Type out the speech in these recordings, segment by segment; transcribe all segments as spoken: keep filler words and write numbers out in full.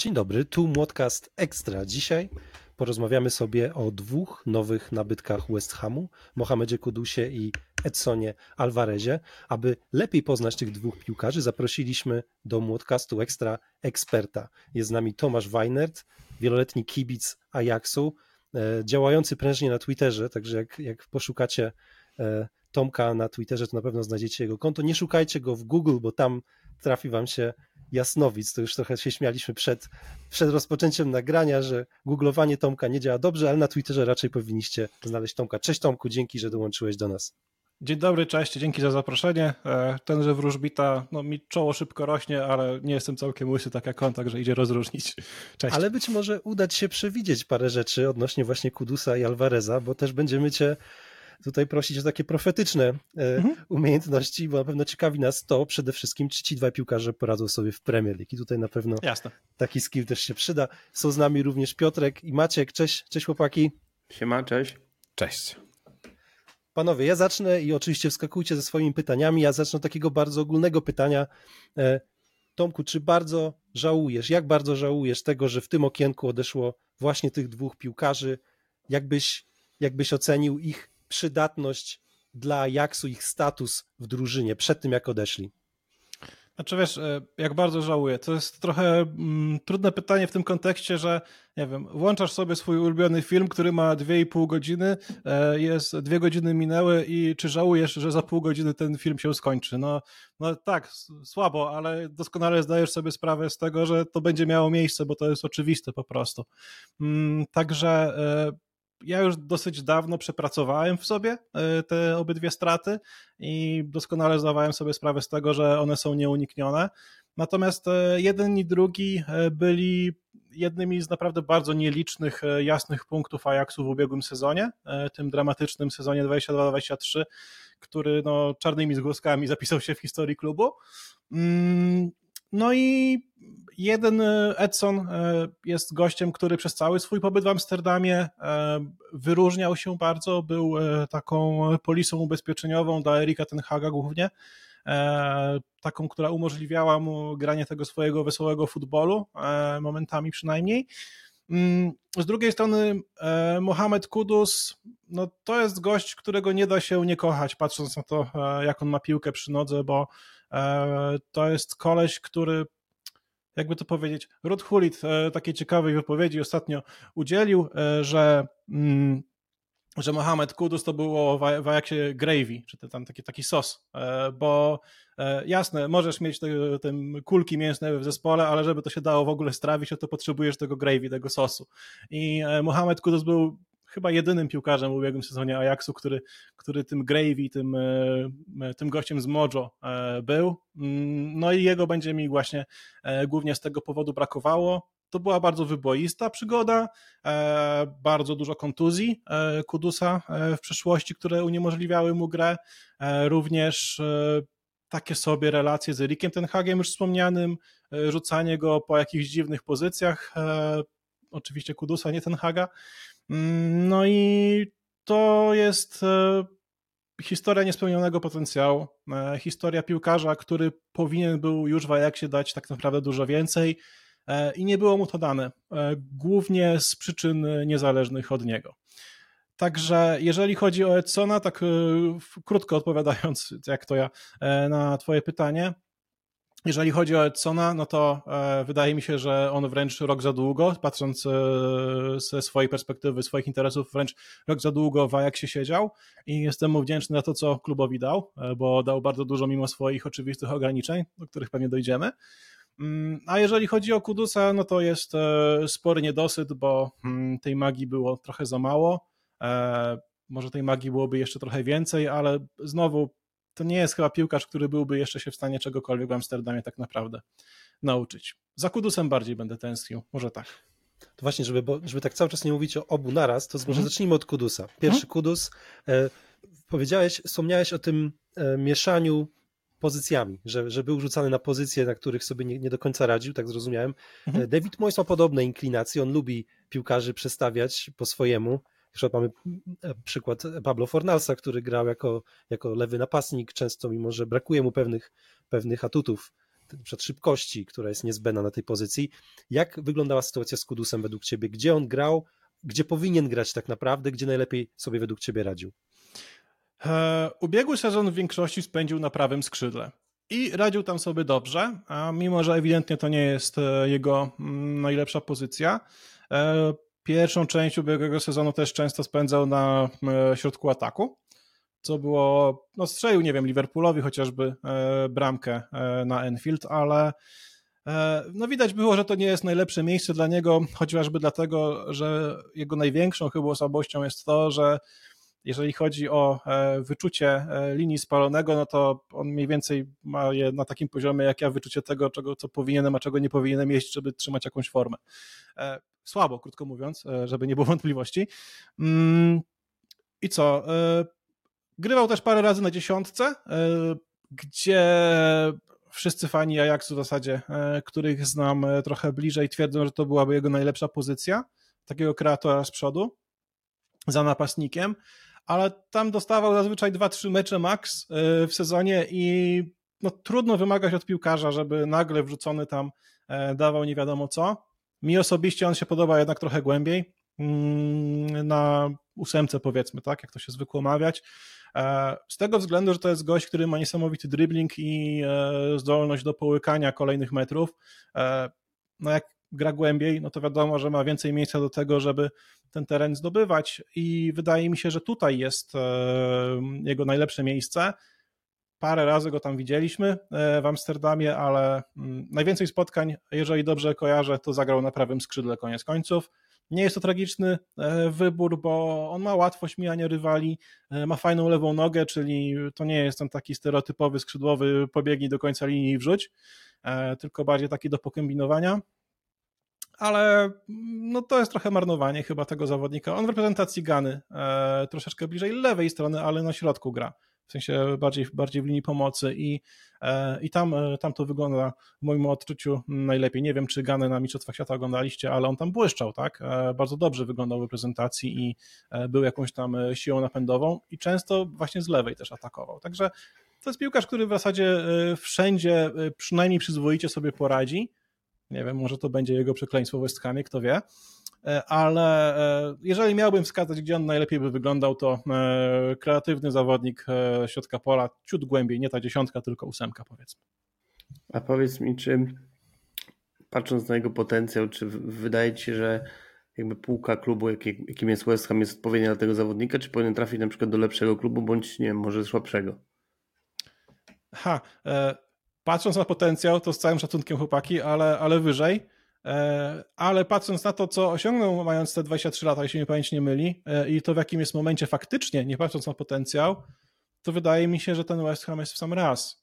Dzień dobry, tu MŁOTCAST Ekstra. Dzisiaj porozmawiamy sobie o dwóch nowych nabytkach West Hamu, Mohamedzie Kudusie i Edsonie Alvarezie. Aby lepiej poznać tych dwóch piłkarzy, zaprosiliśmy do MŁOTCASTu Ekstra eksperta. Jest z nami Tomasz Weinert, wieloletni kibic Ajaxu, działający prężnie na Twitterze, także jak, jak poszukacie Tomka na Twitterze, to na pewno znajdziecie jego konto. Nie szukajcie go w Google, bo tam trafi wam się jasnowic. To już trochę się śmialiśmy przed, przed rozpoczęciem nagrania, że googlowanie Tomka nie działa dobrze, ale na Twitterze raczej powinniście znaleźć Tomka. Cześć Tomku, dzięki, że dołączyłeś do nas. Dzień dobry, cześć, dzięki za zaproszenie. Tenże wróżbita, no mi czoło szybko rośnie, ale nie jestem całkiem łysy, tak jak on, także idzie rozróżnić. Cześć. Ale być może uda ci się przewidzieć parę rzeczy odnośnie właśnie Kudusa i Alvareza, bo też będziemy cię tutaj prosić o takie profetyczne mhm. umiejętności, bo na pewno ciekawi nas to przede wszystkim, czy ci dwaj piłkarze poradzą sobie w Premier League i tutaj na pewno Jasne. Taki skill też się przyda. Są z nami również Piotrek i Maciek. Cześć, cześć chłopaki. Siema, cześć. Cześć. Panowie, ja zacznę i oczywiście wskakujcie ze swoimi pytaniami. Ja zacznę od takiego bardzo ogólnego pytania. Tomku, czy bardzo żałujesz, jak bardzo żałujesz tego, że w tym okienku odeszło właśnie tych dwóch piłkarzy? Jakbyś, jakbyś ocenił ich przydatność dla Ajaxu, ich status w drużynie przed tym, jak odeszli? Znaczy wiesz, jak bardzo żałuję, to jest trochę mm, trudne pytanie w tym kontekście, że nie wiem, włączasz sobie swój ulubiony film, który ma dwie i pół godziny, jest dwie godziny minęły i czy żałujesz, że za pół godziny ten film się skończy? No, no tak, słabo, ale doskonale zdajesz sobie sprawę z tego, że to będzie miało miejsce, bo to jest oczywiste po prostu. Mm, także... Y- Ja już dosyć dawno przepracowałem w sobie te obydwie straty i doskonale zdawałem sobie sprawę z tego, że one są nieuniknione. Natomiast jeden i drugi byli jednymi z naprawdę bardzo nielicznych, jasnych punktów Ajaxu w ubiegłym sezonie, tym dramatycznym sezonie dwadzieścia dwa dwadzieścia trzy, który no, czarnymi zgłoskami zapisał się w historii klubu. No i jeden Edson jest gościem, który przez cały swój pobyt w Amsterdamie wyróżniał się bardzo, był taką polisą ubezpieczeniową dla Erika ten Haga głównie, taką, która umożliwiała mu granie tego swojego wesołego futbolu, momentami przynajmniej. Z drugiej strony Mohamed Kudus, no to jest gość, którego nie da się nie kochać, patrząc na to, jak on ma piłkę przy nodze, bo to jest koleś, który, jakby to powiedzieć, Ruud Gullit takiej ciekawej wypowiedzi ostatnio udzielił, że, że Mohamed Kudus to było w Ajaxie gravy, czy tam taki, taki sos, bo jasne, możesz mieć te, te kulki mięsne w zespole, ale żeby to się dało w ogóle strawić, to potrzebujesz tego gravy, tego sosu. I Mohamed Kudus był chyba jedynym piłkarzem w ubiegłym sezonie Ajaxu, który, który tym gravy, tym, tym gościem z Mojo był. No i jego będzie mi właśnie głównie z tego powodu brakowało. To była bardzo wyboista przygoda, bardzo dużo kontuzji Kudusa w przeszłości, które uniemożliwiały mu grę. Również takie sobie relacje z Erikiem ten Hagiem już wspomnianym, rzucanie go po jakichś dziwnych pozycjach, oczywiście Kudusa, nie ten Haga. No i to jest historia niespełnionego potencjału, historia piłkarza, który powinien był już w Ajaxie dać tak naprawdę dużo więcej i nie było mu to dane, głównie z przyczyn niezależnych od niego. Także jeżeli chodzi o Edsona, tak krótko odpowiadając, jak to ja, na twoje pytanie, jeżeli chodzi o Edsona, no to wydaje mi się, że on wręcz rok za długo, patrząc ze swojej perspektywy, swoich interesów, wręcz rok za długo w Ajaxie siedział i jestem mu wdzięczny za to, co klubowi dał, bo dał bardzo dużo mimo swoich oczywistych ograniczeń, do których pewnie dojdziemy. A jeżeli chodzi o Kudusa, no to jest spory niedosyt, bo tej magii było trochę za mało. Może tej magii byłoby jeszcze trochę więcej, ale znowu to nie jest chyba piłkarz, który byłby jeszcze się w stanie czegokolwiek w Amsterdamie tak naprawdę nauczyć. Za Kudusem bardziej będę tęsknił, może tak. To właśnie, żeby, bo, żeby tak cały czas nie mówić o obu naraz, to może mm-hmm. zacznijmy od Kudusa. Pierwszy mm-hmm. Kudus, e, powiedziałeś, wspomniałeś o tym e, mieszaniu pozycjami, że, że był rzucany na pozycje, na których sobie nie, nie do końca radził, tak zrozumiałem. Mm-hmm. David Moyes ma podobne inklinacje, on lubi piłkarzy przestawiać po swojemu. Mamy przykład Pablo Fornalsa, który grał jako, jako lewy napastnik często, mimo że brakuje mu pewnych, pewnych atutów przed szybkości, która jest niezbędna na tej pozycji. Jak wyglądała sytuacja z Kudusem według ciebie? Gdzie on grał? Gdzie powinien grać tak naprawdę? Gdzie najlepiej sobie według ciebie radził? Ubiegły sezon w większości spędził na prawym skrzydle i radził tam sobie dobrze, a mimo że ewidentnie to nie jest jego najlepsza pozycja. Pierwszą część ubiegłego sezonu też często spędzał na środku ataku, co było, no strzelił, nie wiem, Liverpoolowi chociażby bramkę na Anfield, ale no widać było, że to nie jest najlepsze miejsce dla niego, chociażby dlatego, że jego największą chyba słabością jest to, że jeżeli chodzi o wyczucie linii spalonego, no to on mniej więcej ma je na takim poziomie jak ja, wyczucie tego, czego, co powinienem, a czego nie powinienem jeść, żeby trzymać jakąś formę. Słabo, krótko mówiąc, żeby nie było wątpliwości. I co? Grywał też parę razy na dziesiątce, gdzie wszyscy fani Ajaxu w zasadzie, których znam trochę bliżej, twierdzą, że to byłaby jego najlepsza pozycja, takiego kreatora z przodu, za napastnikiem, ale tam dostawał zazwyczaj dwa trzy mecze max w sezonie i no, trudno wymagać od piłkarza, żeby nagle wrzucony tam dawał nie wiadomo co. Mi osobiście on się podoba jednak trochę głębiej, na ósemce powiedzmy, tak, jak to się zwykło mawiać, z tego względu, że to jest gość, który ma niesamowity dribbling i zdolność do połykania kolejnych metrów. No jak gra głębiej, no to wiadomo, że ma więcej miejsca do tego, żeby ten teren zdobywać i wydaje mi się, że tutaj jest jego najlepsze miejsce. Parę razy go tam widzieliśmy w Amsterdamie, ale najwięcej spotkań, jeżeli dobrze kojarzę, to zagrał na prawym skrzydle koniec końców. Nie jest to tragiczny wybór, bo on ma łatwość mijania rywali, ma fajną lewą nogę, czyli to nie jest ten taki stereotypowy skrzydłowy pobiegnij do końca linii i wrzuć, tylko bardziej taki do pokombinowania. Ale no to jest trochę marnowanie chyba tego zawodnika. On w reprezentacji Ghany e, troszeczkę bliżej lewej strony, ale na środku gra. W sensie bardziej, bardziej w linii pomocy i, e, i tam, e, tam to wygląda w moim odczuciu najlepiej. Nie wiem, czy Ghanę na Mistrzostwach Świata oglądaliście, ale on tam błyszczał, tak? E, bardzo dobrze wyglądał w reprezentacji i e, był jakąś tam siłą napędową i często właśnie z lewej też atakował. Także to jest piłkarz, który w zasadzie e, wszędzie e, przynajmniej przyzwoicie sobie poradzi. Nie wiem, może to będzie jego przekleństwo w West Hamie, kto wie, ale jeżeli miałbym wskazać, gdzie on najlepiej by wyglądał, to kreatywny zawodnik środka pola, ciut głębiej, nie ta dziesiątka, tylko ósemka powiedzmy. A powiedz mi, czy patrząc na jego potencjał, czy wydaje ci się, że jakby półka klubu, jakim jest West Ham, jest odpowiednia dla tego zawodnika, czy powinien trafić na przykład do lepszego klubu, bądź nie wiem, może słabszego? Ha, e... Patrząc na potencjał, to z całym szacunkiem chłopaki, ale, ale wyżej. Ale patrząc na to, co osiągnął mając te dwadzieścia trzy lata, jeśli mnie pamięć nie myli, i to w jakim jest momencie faktycznie, nie patrząc na potencjał, to wydaje mi się, że ten West Ham jest w sam raz.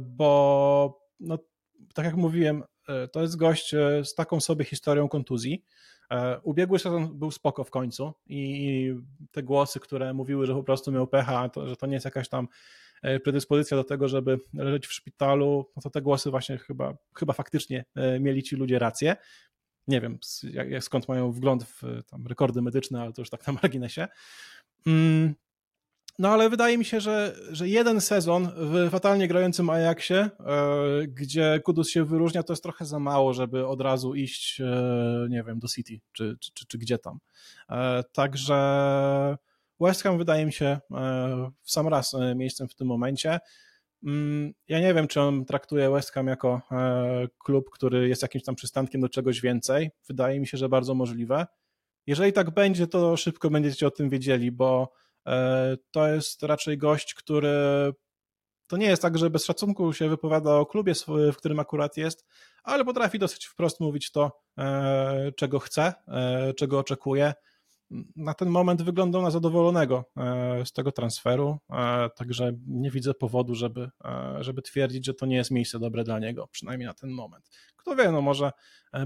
Bo no, tak jak mówiłem, to jest gość z taką sobie historią kontuzji. Ubiegły sezon był spoko w końcu i te głosy, które mówiły, że po prostu miał pecha, to, że to nie jest jakaś tam predyspozycja do tego, żeby leżeć w szpitalu, no to te głosy właśnie chyba, chyba faktycznie mieli ci ludzie rację. Nie wiem skąd mają wgląd w tam rekordy medyczne, ale to już tak na marginesie. No ale wydaje mi się, że, że jeden sezon w fatalnie grającym Ajaxie, gdzie Kudus się wyróżnia, to jest trochę za mało, żeby od razu iść, nie wiem, do City czy, czy, czy, czy gdzie tam. Także West Ham wydaje mi się w sam raz miejscem w tym momencie. Ja nie wiem, czy on traktuje West Ham jako klub, który jest jakimś tam przystankiem do czegoś więcej. Wydaje mi się, że bardzo możliwe. Jeżeli tak będzie, to szybko będziecie o tym wiedzieli, bo to jest raczej gość, który to nie jest tak, że bez szacunku się wypowiada o klubie, w którym akurat jest, ale potrafi dosyć wprost mówić to, czego chce, czego oczekuje. Na ten moment wyglądał na zadowolonego z tego transferu, także nie widzę powodu, żeby, żeby twierdzić, że to nie jest miejsce dobre dla niego, przynajmniej na ten moment. Kto wie, no może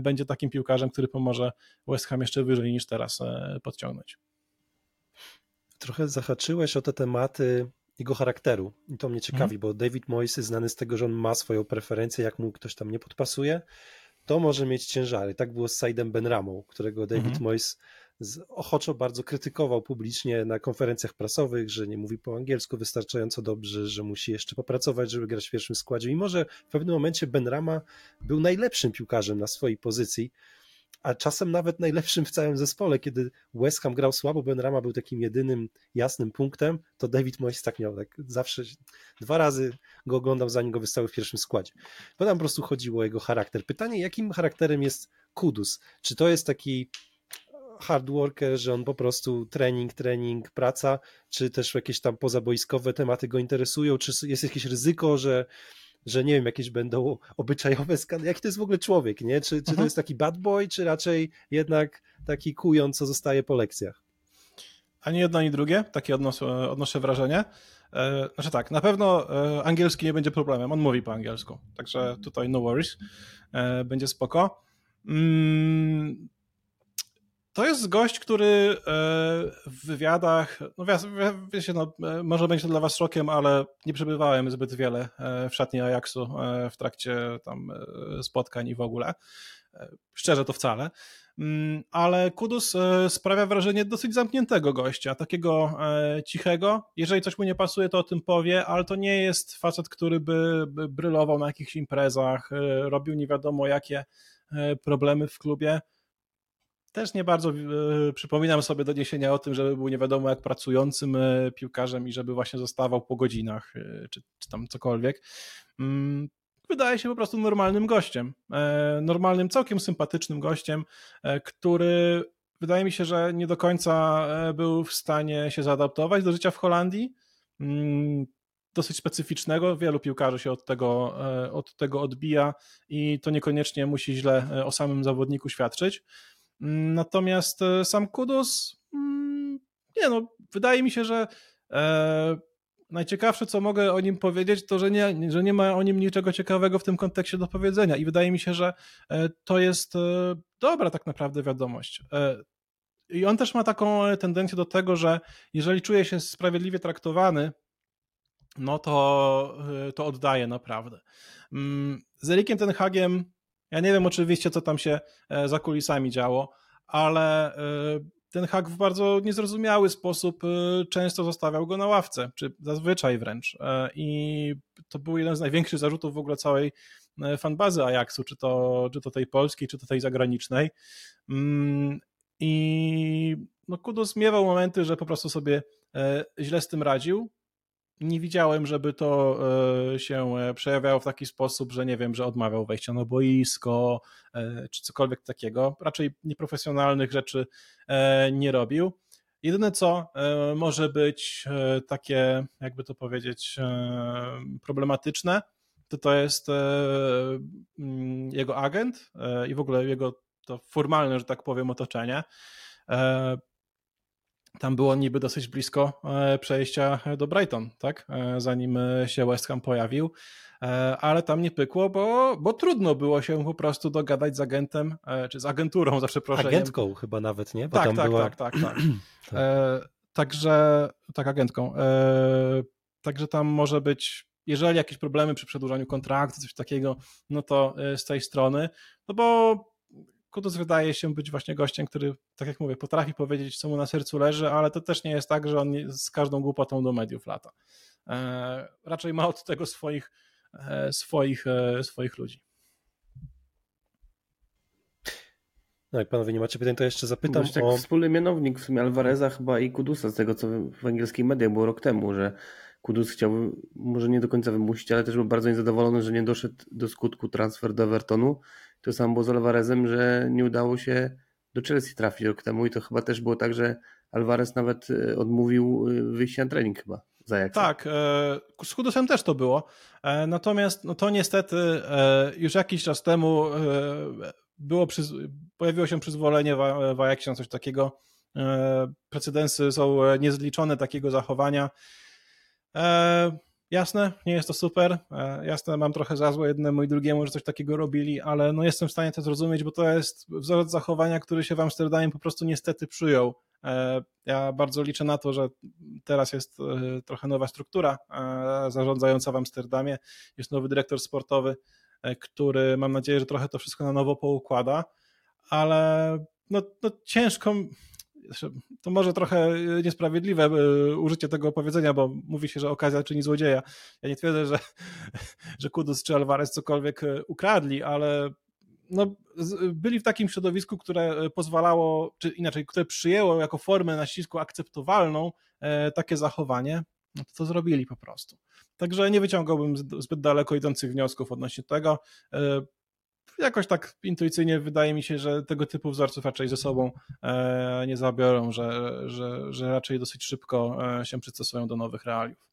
będzie takim piłkarzem, który pomoże West Ham jeszcze wyżej niż teraz podciągnąć. Trochę zahaczyłeś o te tematy jego charakteru i to mnie ciekawi, mhm. bo David Moyes jest znany z tego, że on ma swoją preferencję, jak mu ktoś tam nie podpasuje, to może mieć ciężary. Tak było z Saidem Benramą, którego David mhm. Moyes ochoczo bardzo krytykował publicznie na konferencjach prasowych, że nie mówi po angielsku wystarczająco dobrze, że musi jeszcze popracować, żeby grać w pierwszym składzie. Mimo że w pewnym momencie Benrama był najlepszym piłkarzem na swojej pozycji, a czasem nawet najlepszym w całym zespole. Kiedy West Ham grał słabo, Benrama był takim jedynym jasnym punktem, to David Moyes tak miał. Tak zawsze dwa razy go oglądał, zanim go wystawił w pierwszym składzie. Bo tam po prostu chodziło o jego charakter. Pytanie, jakim charakterem jest Kudus? Czy to jest taki hard worker, że on po prostu trening, trening, praca, czy też jakieś tam pozaboiskowe tematy go interesują, czy jest jakieś ryzyko, że że nie wiem, jakieś będą obyczajowe skandale. Jaki to jest w ogóle człowiek, nie? Czy, czy to jest taki bad boy, czy raczej jednak taki kujon, co zostaje po lekcjach? Ani jedno, ani drugie. Takie odnoszę, odnoszę wrażenie. Znaczy tak, na pewno angielski nie będzie problemem. On mówi po angielsku, także tutaj no worries. Będzie spoko. To jest gość, który w wywiadach, no wiecie, no, może będzie to dla was szokiem, ale nie przebywałem zbyt wiele w szatni Ajaxu w trakcie tam spotkań i w ogóle. Szczerze to wcale. Ale Kudus sprawia wrażenie dosyć zamkniętego gościa, takiego cichego. Jeżeli coś mu nie pasuje, to o tym powie, ale to nie jest facet, który by brylował na jakichś imprezach, robił nie wiadomo jakie problemy w klubie. Też nie bardzo y, przypominam sobie doniesienia o tym, żeby był nie wiadomo jak pracującym y, piłkarzem i żeby właśnie zostawał po godzinach y, czy, czy tam cokolwiek. Y, wydaje się po prostu normalnym gościem. Y, normalnym, całkiem sympatycznym gościem, y, który wydaje mi się, że nie do końca y, był w stanie się zaadaptować do życia w Holandii. Y, dosyć specyficznego, wielu piłkarzy się od tego, y, od tego odbija i to niekoniecznie musi źle y, o samym zawodniku świadczyć. Natomiast sam Kudus, nie no, wydaje mi się, że e, najciekawsze, co mogę o nim powiedzieć, to, że nie, że nie ma o nim niczego ciekawego w tym kontekście do powiedzenia i wydaje mi się, że e, to jest e, dobra tak naprawdę wiadomość. E, I on też ma taką tendencję do tego, że jeżeli czuje się sprawiedliwie traktowany, no to, e, to oddaje naprawdę. Z Erikiem ten Hagiem ja nie wiem oczywiście, co tam się za kulisami działo, ale ten Hag w bardzo niezrozumiały sposób często zostawiał go na ławce, czy zazwyczaj wręcz. I to był jeden z największych zarzutów w ogóle całej fanbazy Ajaxu, czy to, czy to tej polskiej, czy to tej zagranicznej. I no Kudus miewał momenty, że po prostu sobie źle z tym radził. Nie widziałem, żeby to się przejawiało w taki sposób, że nie wiem, że odmawiał wejścia na boisko czy cokolwiek takiego. Raczej nieprofesjonalnych rzeczy nie robił. Jedyne co może być takie, jakby to powiedzieć, problematyczne, to to jest jego agent i w ogóle jego to formalne, że tak powiem, otoczenie. Tam było niby dosyć blisko przejścia do Brighton, tak? Zanim się West Ham pojawił, ale tam nie pykło, bo, bo trudno było się po prostu dogadać z agentem, czy z agenturą za przeproszeniem. Agentką chyba nawet, nie? Bo tak, tam tak, była... tak, tak, tak, tak. E, także, tak, agentką. E, także tam może być, jeżeli jakieś problemy przy przedłużaniu kontraktu, coś takiego, no to z tej strony, no bo Kudus wydaje się być właśnie gościem, który, tak jak mówię, potrafi powiedzieć, co mu na sercu leży, ale to też nie jest tak, że on z każdą głupotą do mediów lata. E, raczej ma od tego swoich, e, swoich, e, swoich ludzi. No jak panowie nie macie pytań, to jeszcze zapytam Boś tak o... Wspólny mianownik w sumie Alvareza chyba i Kudusa, z tego co w angielskich mediach było rok temu, że Kudus chciałby, może nie do końca wymusić, ale też był bardzo niezadowolony, że nie doszedł do skutku transfer do Evertonu. To samo było z Alvarezem, że nie udało się do Chelsea trafić rok temu i to chyba też było tak, że Alvarez nawet odmówił wyjścia na trening chyba. Za tak, z Kudusem też to było. Natomiast no to niestety już jakiś czas temu było przyz- pojawiło się przyzwolenie w Ajaxie na coś takiego. Precedensy są niezliczone takiego zachowania. Jasne, nie jest to super, jasne, mam trochę za złe jednemu i drugiemu, że coś takiego robili, ale no jestem w stanie to zrozumieć, bo to jest wzorzec zachowania, który się w Amsterdamie po prostu niestety przyjął. Ja bardzo liczę na to, że teraz jest trochę nowa struktura zarządzająca w Amsterdamie, jest nowy dyrektor sportowy, który mam nadzieję, że trochę to wszystko na nowo poukłada, ale no, no ciężko... to może trochę niesprawiedliwe użycie tego powiedzenia, bo mówi się, że okazja czyni złodzieja. Ja nie twierdzę, że, że Kudus czy Alvarez cokolwiek ukradli, ale no, byli w takim środowisku, które pozwalało, czy inaczej, które przyjęło jako formę nacisku akceptowalną takie zachowanie, no to to zrobili po prostu. Także nie wyciągałbym zbyt daleko idących wniosków odnośnie tego. Jakoś tak intuicyjnie wydaje mi się, że tego typu wzorców raczej ze sobą nie zabiorą, że, że, że raczej dosyć szybko się przystosują do nowych realiów.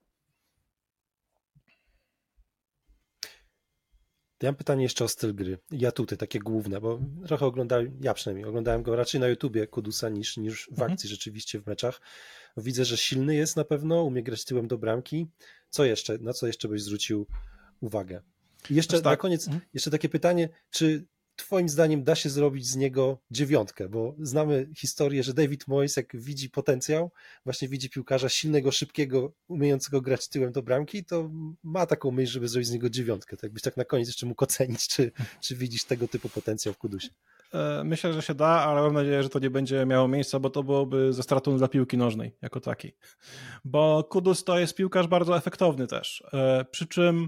Ja mam pytanie jeszcze o styl gry i atuty takie główne, bo trochę oglądałem, ja przynajmniej oglądałem go raczej na YouTubie Kudusa niż, niż w akcji rzeczywiście w meczach. Widzę, że silny jest na pewno, umie grać tyłem do bramki. Co jeszcze, na co jeszcze byś zwrócił uwagę? I jeszcze tak. Na koniec jeszcze takie pytanie, czy twoim zdaniem da się zrobić z niego dziewiątkę, bo znamy historię, że David Moyes jak widzi potencjał, właśnie widzi piłkarza silnego, szybkiego, umiejącego grać tyłem do bramki, to ma taką myśl, żeby zrobić z niego dziewiątkę. Tak byś tak na koniec jeszcze mógł ocenić, czy, czy widzisz tego typu potencjał w Kudusie. Myślę, że się da, ale mam nadzieję, że to nie będzie miało miejsca, bo to byłoby ze stratą dla piłki nożnej jako takiej. Bo Kudus to jest piłkarz bardzo efektowny też, przy czym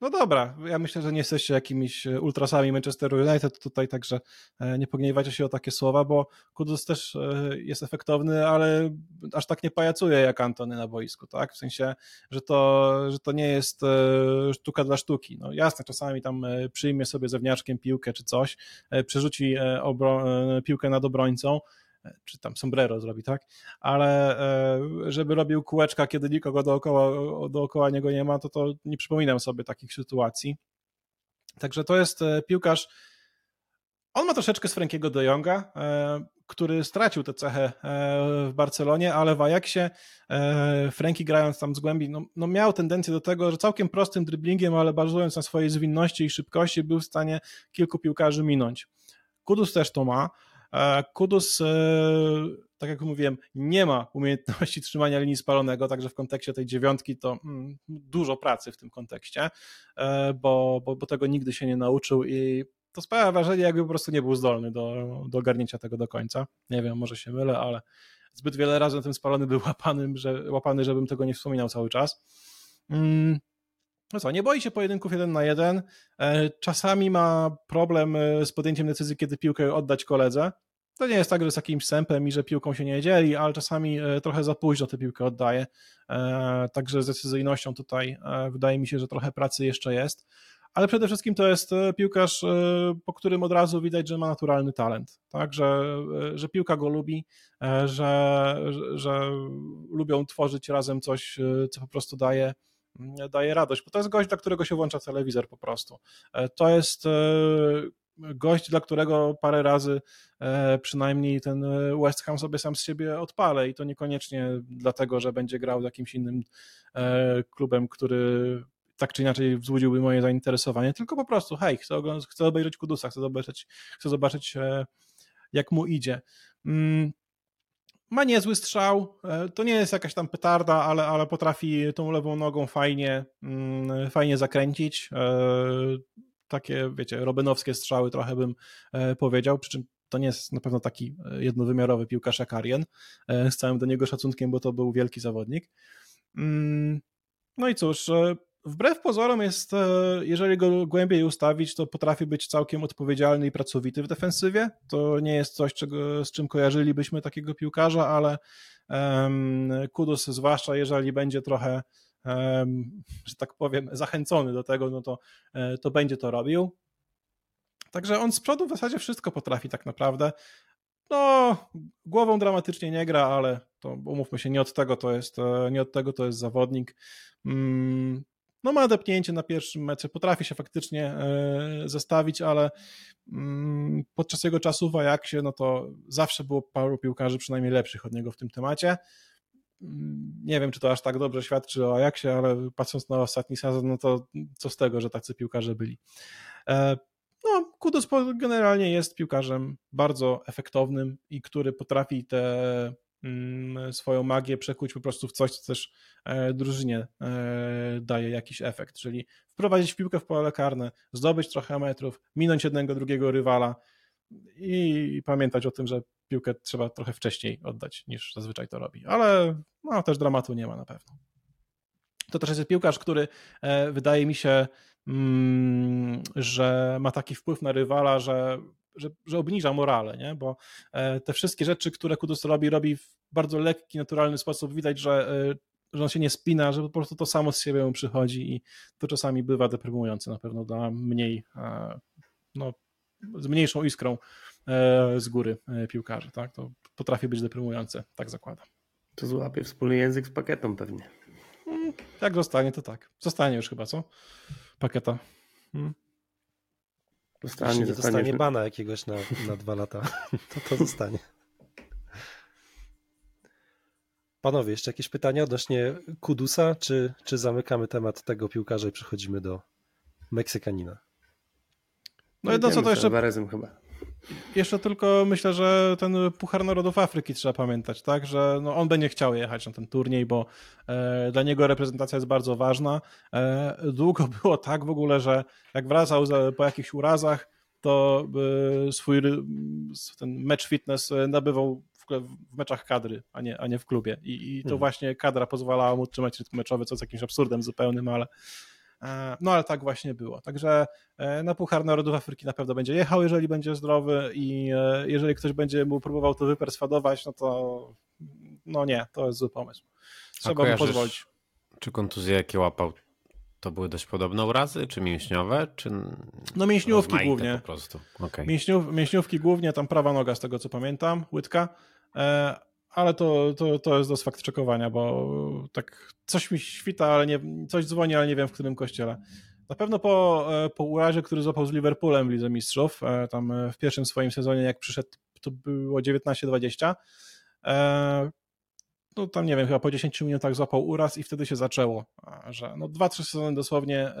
no dobra, ja myślę, że nie jesteście jakimiś ultrasami Manchesteru United tutaj, także nie pogniewajcie się o takie słowa, bo Kudus też jest efektowny, ale aż tak nie pajacuje jak Antony na boisku, tak? W sensie, że to, że to nie jest sztuka dla sztuki. No jasne, czasami tam przyjmie sobie zewnętrzkiem piłkę czy coś, przerzuci obro- piłkę nad obrońcą, czy tam sombrero zrobi, tak? Ale żeby robił kółeczka, kiedy nikogo dookoła, dookoła niego nie ma, to, to nie przypominam sobie takich sytuacji. Także to jest piłkarz, on ma troszeczkę z Frankiego de Jonga, który stracił tę cechę w Barcelonie, ale w Ajaxie Franki grając tam z głębi, no, no miał tendencję do tego, że całkiem prostym driblingiem, ale bazując na swojej zwinności i szybkości był w stanie kilku piłkarzy minąć. Kudus też to ma. Kudus, tak jak mówiłem, nie ma umiejętności trzymania linii spalonego, także w kontekście tej dziewiątki to mm, dużo pracy w tym kontekście, bo, bo, bo tego nigdy się nie nauczył i to sprawia wrażenie, jakby po prostu nie był zdolny do, do ogarnięcia tego do końca. Nie wiem, może się mylę, ale zbyt wiele razy na tym spalony był łapany, że, łapany, żebym tego nie wspominał cały czas. Mm. No co, nie boi się pojedynków jeden na jeden, czasami ma problem z podjęciem decyzji, kiedy piłkę oddać koledze. To nie jest tak, że jest jakimś sępem i że piłką się nie dzieli, ale czasami trochę za późno tę piłkę oddaje, także z decyzyjnością tutaj wydaje mi się, że trochę pracy jeszcze jest, ale przede wszystkim to jest piłkarz, po którym od razu widać, że ma naturalny talent, tak, że, że piłka go lubi, że, że lubią tworzyć razem coś, co po prostu daje daje radość, bo to jest gość, dla którego się włącza telewizor po prostu. To jest gość, dla którego parę razy przynajmniej ten West Ham sobie sam z siebie odpale i to niekoniecznie dlatego, że będzie grał z jakimś innym klubem, który tak czy inaczej wzbudziłby moje zainteresowanie, tylko po prostu hej, chcę, oglądać, chcę obejrzeć Kudusa, chcę zobaczyć, chcę zobaczyć jak mu idzie. Ma niezły strzał, to nie jest jakaś tam petarda, ale, ale potrafi tą lewą nogą fajnie, fajnie zakręcić. Takie, wiecie, robbenowskie strzały trochę bym powiedział, przy czym to nie jest na pewno taki jednowymiarowy piłkarz jak Arjen, z całym do niego szacunkiem, bo to był wielki zawodnik. No i cóż, wbrew pozorom jest, jeżeli go głębiej ustawić, to potrafi być całkiem odpowiedzialny i pracowity w defensywie. To nie jest coś, czego, z czym kojarzylibyśmy takiego piłkarza, ale um, Kudus, zwłaszcza jeżeli będzie trochę, um, że tak powiem, zachęcony do tego, no to, to będzie to robił. Także on z przodu w zasadzie wszystko potrafi tak naprawdę. No, głową dramatycznie nie gra, ale to umówmy się, nie od tego to jest, nie od tego to jest zawodnik. Mm. No ma odepnięcie na pierwszym meczu, potrafi się faktycznie zestawić, ale podczas jego czasu w Ajaxie, no to zawsze było paru piłkarzy przynajmniej lepszych od niego w tym temacie. Nie wiem, czy to aż tak dobrze świadczy o Ajaxie, ale patrząc na ostatni sezon, no to co z tego, że tacy piłkarze byli. No, Kudus generalnie jest piłkarzem bardzo efektownym i który potrafi te swoją magię przekuć po prostu w coś, co też drużynie daje jakiś efekt, czyli wprowadzić piłkę w pole karne, zdobyć trochę metrów, minąć jednego, drugiego rywala i pamiętać o tym, że piłkę trzeba trochę wcześniej oddać niż zazwyczaj to robi, ale no, też dramatu nie ma na pewno. To też jest piłkarz, który wydaje mi się, że ma taki wpływ na rywala, że, że, że obniża morale, nie? Bo te wszystkie rzeczy, które Kudus robi, robi w bardzo lekki, naturalny sposób. Widać, że, że on się nie spina, że po prostu to samo z siebie mu przychodzi i to czasami bywa deprymujące na pewno dla mniej, no, z mniejszą iskrą z góry piłkarzy. Tak? To potrafi być deprymujące, tak zakładam. To złapie wspólny język z Pakietą pewnie. Jak zostanie, to tak. Zostanie już chyba, co? Pakieta. Hmm. Zostanie, Jeśli nie zostanie, zostanie bana jakiegoś na, na dwa lata, to to zostanie. Panowie, jeszcze jakieś pytania odnośnie Kudusa, czy, czy zamykamy temat tego piłkarza i przechodzimy do Meksykanina? No jedno co to jeszcze... Alvarezem chyba. Jeszcze tylko myślę, że ten Puchar Narodów Afryki trzeba pamiętać, tak, że no on będzie chciał jechać na ten turniej, bo e, dla niego reprezentacja jest bardzo ważna. E, długo było tak w ogóle, że jak wracał za, po jakichś urazach, to e, swój ten mecz fitness nabywał w, w meczach kadry, a nie, a nie w klubie. I, i to mhm. właśnie kadra pozwalała mu utrzymać rytm meczowy, co jest jakimś absurdem zupełnym, ale... No ale tak właśnie było. Także na Puchar Narodów Afryki na pewno będzie jechał, jeżeli będzie zdrowy i jeżeli ktoś będzie mu próbował to wyperswadować, no to no nie, to jest zły pomysł. Trzeba mu pozwolić. Czy kontuzje, jakie łapał, to były dość podobne urazy, czy mięśniowe? Czy... No mięśniówki głównie. Po prostu. Okay. Mięśniów, mięśniówki głównie, tam prawa noga z tego co pamiętam, łydka. Ale to, to, to jest do sfaktczekowania, bo tak coś mi świta, ale nie, coś dzwoni, ale nie wiem w którym kościele. Na pewno po, po urazie, który złapał z Liverpoolem w Lidze Mistrzów, tam w pierwszym swoim sezonie jak przyszedł, to było dziewiętnaście dwadzieścia, no tam nie wiem, chyba po dziesięciu minutach złapał uraz i wtedy się zaczęło, że no dwa, trzy sezony dosłownie,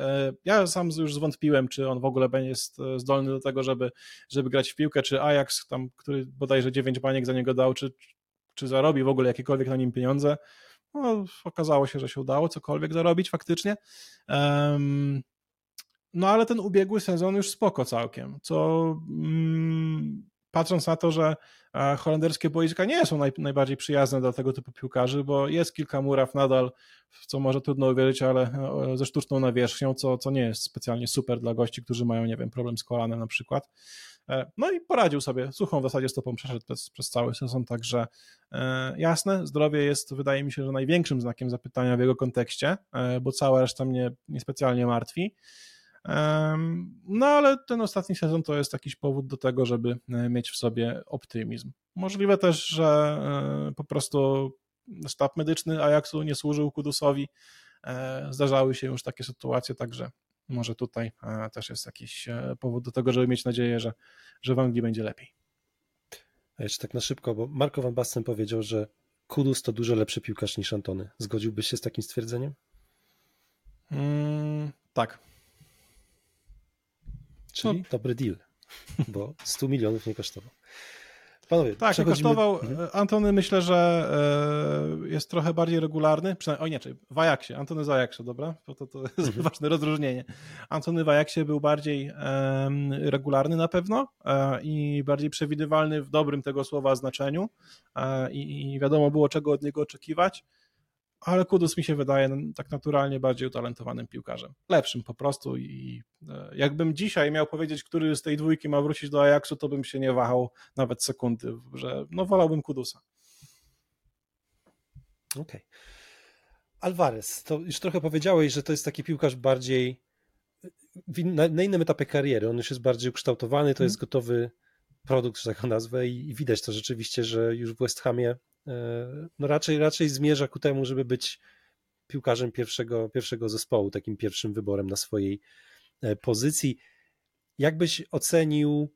ja sam już zwątpiłem, czy on w ogóle jest zdolny do tego, żeby, żeby grać w piłkę, czy Ajax, tam, który bodajże dziewięć baniek za niego dał, czy czy zarobi w ogóle jakiekolwiek na nim pieniądze. No, okazało się, że się udało cokolwiek zarobić faktycznie. Um, no ale ten ubiegły sezon już spoko całkiem, co um, patrząc na to, że a, holenderskie boiska nie są naj, najbardziej przyjazne dla tego typu piłkarzy, bo jest kilka muraw nadal, w co może trudno uwierzyć, ale o, ze sztuczną nawierzchnią, co, co nie jest specjalnie super dla gości, którzy mają, nie wiem, problem z kolanem na przykład. No i poradził sobie, suchą w zasadzie stopą przeszedł przez, przez cały sezon, także e, jasne, zdrowie jest, wydaje mi się, że największym znakiem zapytania w jego kontekście, e, bo cała reszta mnie niespecjalnie martwi, e, no ale ten ostatni sezon to jest jakiś powód do tego, żeby mieć w sobie optymizm. Możliwe też, że e, po prostu sztab medyczny Ajaxu nie służył Kudusowi, e, zdarzały się już takie sytuacje, także może tutaj też jest jakiś powód do tego, żeby mieć nadzieję, że, że w Anglii będzie lepiej. A jeszcze tak na szybko, bo Marco Van Basten powiedział, że Kudus to dużo lepszy piłkarz niż Antony. Zgodziłbyś się z takim stwierdzeniem? Mm, tak. Czyli no. Dobry deal, bo stu milionów nie kosztował. Panowie, tak, przechodzimy... kosztował. Antony myślę, że jest trochę bardziej regularny, przynajmniej, o inaczej, w Ajaxie, Antony z Ajaxu, dobra? Bo to, to jest ważne rozróżnienie. Antony w Ajaxie był bardziej regularny na pewno i bardziej przewidywalny w dobrym tego słowa znaczeniu i wiadomo było, czego od niego oczekiwać, ale Kudus mi się wydaje tak naturalnie bardziej utalentowanym piłkarzem. Lepszym po prostu i jakbym dzisiaj miał powiedzieć, który z tej dwójki ma wrócić do Ajaxu, to bym się nie wahał nawet sekundy, że no wolałbym Kudusa. Okej. Okay. Alvarez, to już trochę powiedziałeś, że to jest taki piłkarz bardziej na, na innym etapie kariery. On już jest bardziej ukształtowany, to hmm. jest gotowy produkt, że tak go nazwę i, i widać to rzeczywiście, że już w West Hamie no raczej, raczej zmierza ku temu, żeby być piłkarzem pierwszego, pierwszego zespołu, takim pierwszym wyborem na swojej pozycji. Jakbyś ocenił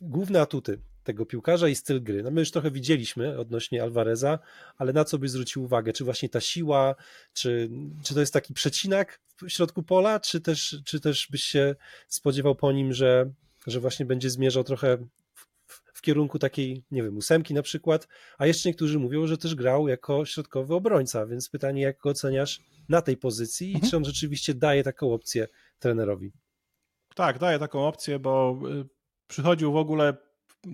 główne atuty tego piłkarza i styl gry? No my już trochę widzieliśmy odnośnie Alvareza, ale na co byś zwrócił uwagę? Czy właśnie ta siła, czy, czy to jest taki przecinak w środku pola, czy też, czy też byś się spodziewał po nim, że, że właśnie będzie zmierzał trochę w kierunku takiej, nie wiem, ósemki na przykład, a jeszcze niektórzy mówią, że też grał jako środkowy obrońca, więc pytanie, jak go oceniasz na tej pozycji mhm. i czy on rzeczywiście daje taką opcję trenerowi? Tak, daje taką opcję, bo przychodził w ogóle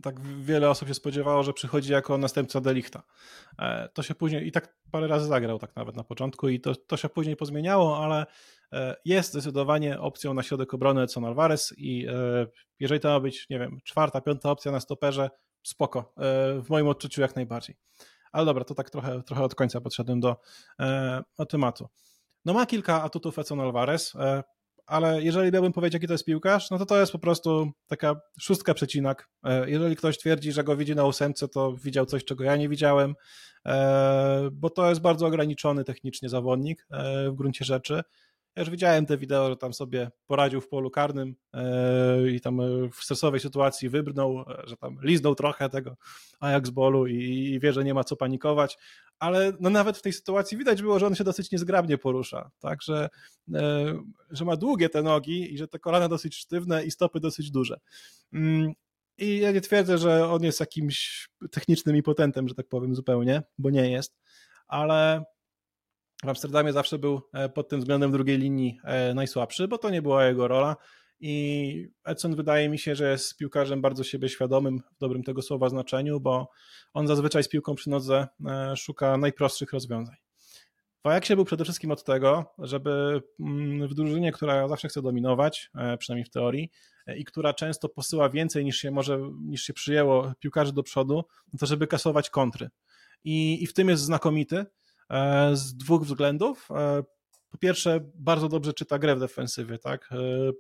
tak wiele osób się spodziewało, że przychodzi jako następca De Lichta. To się później, i tak parę razy zagrał tak nawet na początku i to, to się później pozmieniało, ale jest zdecydowanie opcją na środek obrony Edson Alvarez i jeżeli to ma być, nie wiem, czwarta, piąta opcja na stoperze, spoko, w moim odczuciu jak najbardziej. Ale dobra, to tak trochę, trochę od końca podszedłem do, do tematu. No ma kilka atutów Edson Alvarez, ale jeżeli miałbym powiedzieć, jaki to jest piłkarz, no to to jest po prostu taka szóstka przecinak. Jeżeli ktoś twierdzi, że go widzi na ósemce, to widział coś, czego ja nie widziałem, bo to jest bardzo ograniczony technicznie zawodnik w gruncie rzeczy. Ja już widziałem te wideo, że tam sobie poradził w polu karnym i tam w stresowej sytuacji wybrnął, że tam liznął trochę tego Ajax bolu i wie, że nie ma co panikować, ale no nawet w tej sytuacji widać było, że on się dosyć niezgrabnie porusza, tak, że, że ma długie te nogi i że te kolana dosyć sztywne i stopy dosyć duże. I ja nie twierdzę, że on jest jakimś technicznym impotentem, że tak powiem zupełnie, bo nie jest, ale... W Amsterdamie zawsze był pod tym względem drugiej linii najsłabszy, bo to nie była jego rola i Edson wydaje mi się, że jest piłkarzem bardzo siebie świadomym w dobrym tego słowa znaczeniu, bo on zazwyczaj z piłką przy nodze szuka najprostszych rozwiązań. W Ajaxie był przede wszystkim od tego, żeby w drużynie, która zawsze chce dominować, przynajmniej w teorii, i która często posyła więcej niż się może, niż się przyjęło piłkarzy do przodu, to żeby kasować kontry. I, i w tym jest znakomity. Z dwóch względów. Po pierwsze, bardzo dobrze czyta grę w defensywie, tak?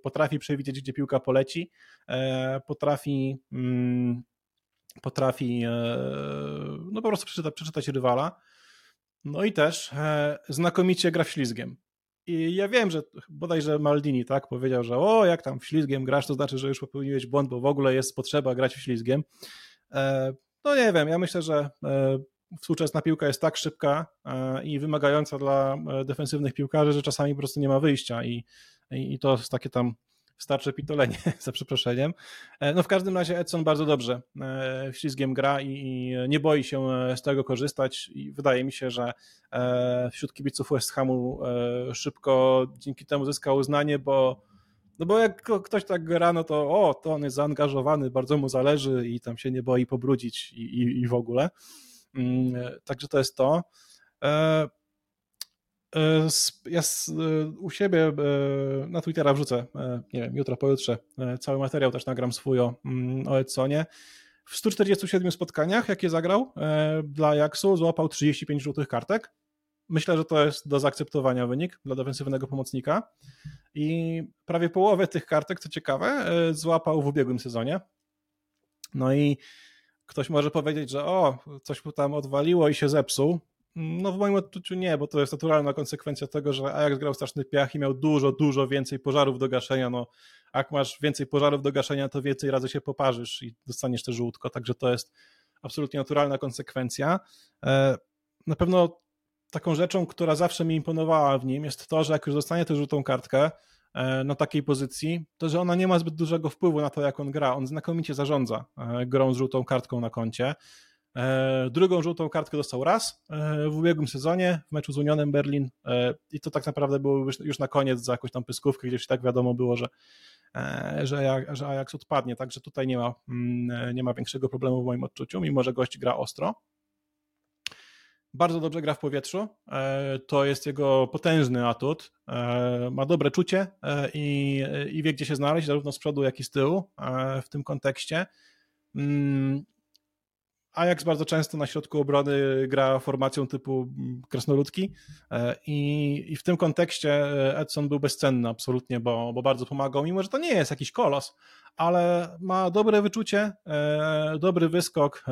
Potrafi przewidzieć, gdzie piłka poleci, potrafi, potrafi no po prostu przeczytać, przeczytać rywala. No i też znakomicie gra w ślizgiem. I ja wiem, że bodajże Maldini tak powiedział, że o, jak tam w ślizgiem grasz, to znaczy, że już popełniłeś błąd, bo w ogóle jest potrzeba grać w ślizgiem. No nie wiem, ja myślę, że współczesna piłka jest tak szybka i wymagająca dla defensywnych piłkarzy, że czasami po prostu nie ma wyjścia i, i to jest takie tam starsze pitolenie, za przeproszeniem. No w każdym razie Edson bardzo dobrze ślizgiem gra i nie boi się z tego korzystać i wydaje mi się, że wśród kibiców West Hamu szybko dzięki temu zyskał uznanie, bo no bo jak ktoś tak gra, no to o, to on jest zaangażowany, bardzo mu zależy i tam się nie boi pobrudzić i, i, i w ogóle. Także to jest to. Ja u siebie na Twittera wrzucę, nie wiem, jutro, pojutrze, cały materiał też nagram swój o, o Edsonie. W stu czterdziestu siedmiu spotkaniach, jakie zagrał dla Ajaxu, złapał trzydzieści pięć żółtych kartek. Myślę, że to jest do zaakceptowania wynik dla defensywnego pomocnika. I prawie połowę tych kartek, co ciekawe, złapał w ubiegłym sezonie. No i ktoś może powiedzieć, że o, coś mu tam odwaliło i się zepsuł. No w moim odczuciu nie, bo to jest naturalna konsekwencja tego, że Ajax grał w straszny piach i miał dużo, dużo więcej pożarów do gaszenia. No jak masz więcej pożarów do gaszenia, to więcej razy się poparzysz i dostaniesz te żółtko. Także to jest absolutnie naturalna konsekwencja. Na pewno taką rzeczą, która zawsze mi imponowała w nim, jest to, że jak już dostanie tę żółtą kartkę na takiej pozycji, to że ona nie ma zbyt dużego wpływu na to, jak on gra. On znakomicie zarządza grą z żółtą kartką na koncie. Drugą żółtą kartkę dostał raz w ubiegłym sezonie w meczu z Unionem Berlin i to tak naprawdę było już na koniec za jakąś tam pyskówkę, gdzieś tak wiadomo było, że, że Ajax odpadnie, także tutaj nie ma, nie ma większego problemu w moim odczuciu, mimo że gość gra ostro. Bardzo dobrze gra w powietrzu, to jest jego potężny atut, ma dobre czucie i, i wie, gdzie się znaleźć, zarówno z przodu, jak i z tyłu w tym kontekście. Ajax bardzo często na środku obrony gra formacją typu krasnoludki i, i w tym kontekście Edson był bezcenny absolutnie, bo, bo bardzo pomagał, mimo że to nie jest jakiś kolos, ale ma dobre wyczucie, dobry wyskok,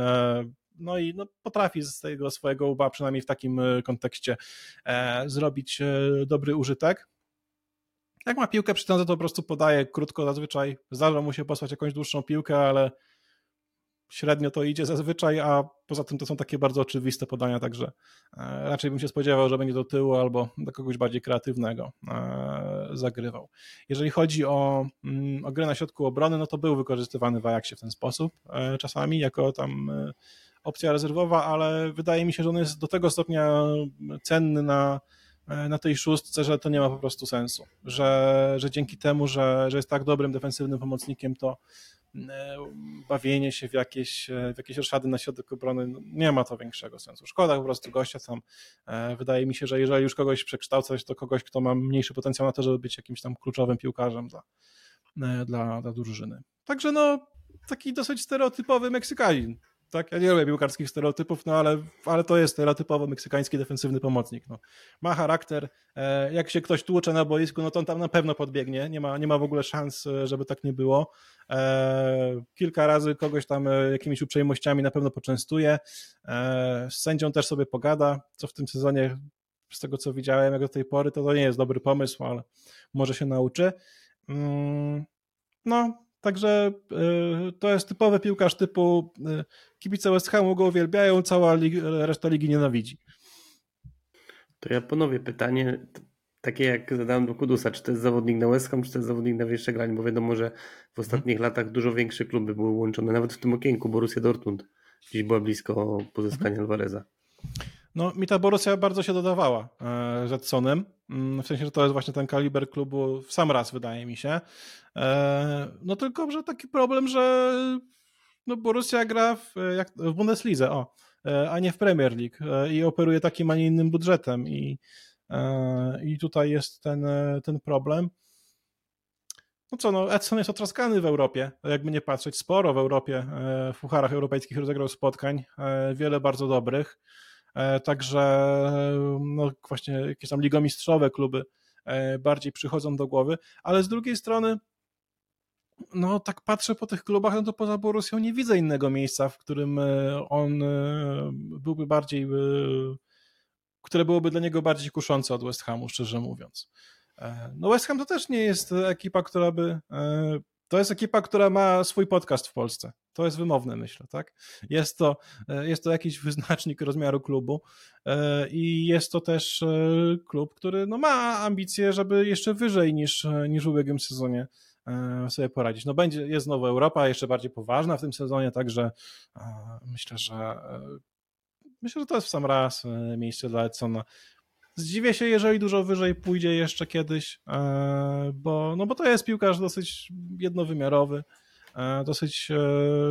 no i no, potrafi z tego swojego łba, przynajmniej w takim kontekście, e, zrobić e, dobry użytek. Jak ma piłkę przy nodze, to po prostu podaje krótko zazwyczaj. Zdarza mu się posłać jakąś dłuższą piłkę, ale średnio to idzie zazwyczaj, a poza tym to są takie bardzo oczywiste podania, także e, raczej bym się spodziewał, że będzie do tyłu albo do kogoś bardziej kreatywnego e, zagrywał. Jeżeli chodzi o, mm, o grę na środku obrony, no to był wykorzystywany w Ajaxie w ten sposób e, czasami, jako tam... E, opcja rezerwowa, ale wydaje mi się, że on jest do tego stopnia cenny na, na tej szóstce, że to nie ma po prostu sensu, że, że dzięki temu, że, że jest tak dobrym defensywnym pomocnikiem, to, bawienie się w jakieś, w jakieś roszady na środek obrony, no nie ma to większego sensu. Szkoda po prostu gościa tam. Wydaje mi się, że jeżeli już kogoś przekształcać, to kogoś, kto ma mniejszy potencjał na to, żeby być jakimś tam kluczowym piłkarzem dla, dla, dla drużyny. Także no, taki dosyć stereotypowy Meksykanin. Tak? Ja nie lubię piłkarskich stereotypów, no ale, ale to jest stereotypowo meksykański defensywny pomocnik. No. Ma charakter, jak się ktoś tłucze na boisku, no to on tam na pewno podbiegnie, nie ma, nie ma w ogóle szans, żeby tak nie było. Kilka razy kogoś tam jakimiś uprzejmościami na pewno poczęstuje, z sędzią też sobie pogada, co w tym sezonie, z tego co widziałem jak do tej pory, to to nie jest dobry pomysł, ale może się nauczy. No, także y, to jest typowy piłkarz typu y, kibice West Hamu go uwielbiają, cała lig, reszta ligi nienawidzi. To ja ponowię pytanie takie jak zadałem do Kudusa, czy to jest zawodnik na West Ham, czy to jest zawodnik na Wyszczeglań, bo wiadomo, że w ostatnich hmm. latach dużo większe kluby były łączone, nawet w tym okienku Borussia Dortmund gdzieś była blisko pozyskania hmm. Alvareza. No mi ta Borussia bardzo się dodawała z Edsonem, w sensie, że to jest właśnie ten kaliber klubu w sam raz, wydaje mi się. No tylko, że taki problem, że no Borussia gra w, jak, w Bundeslidze, o, a nie w Premier League i operuje takim, a nie innym budżetem i, i tutaj jest ten, ten problem. No co, no Edson jest otraskany w Europie, jakby nie patrzeć, sporo w Europie, w pucharach europejskich rozegrał spotkań, wiele bardzo dobrych. Także no właśnie jakieś tam ligomistrzowe kluby bardziej przychodzą do głowy, ale z drugiej strony no tak patrzę po tych klubach, no to poza Borussią nie widzę innego miejsca, w którym on byłby bardziej, które byłoby dla niego bardziej kuszące od West Hamu, szczerze mówiąc. No West Ham to też nie jest ekipa, która by... To jest ekipa, która ma swój podcast w Polsce. To jest wymowne, myślę, tak? Jest to, jest to jakiś wyznacznik rozmiaru klubu i jest to też klub, który no ma ambicje, żeby jeszcze wyżej niż, niż w ubiegłym sezonie sobie poradzić. No będzie, jest znowu Europa, jeszcze bardziej poważna w tym sezonie, także myślę, że myślę, że to jest w sam raz miejsce dla Edsona. Zdziwię się, jeżeli dużo wyżej pójdzie jeszcze kiedyś, bo, no bo to jest piłkarz dosyć jednowymiarowy, dosyć,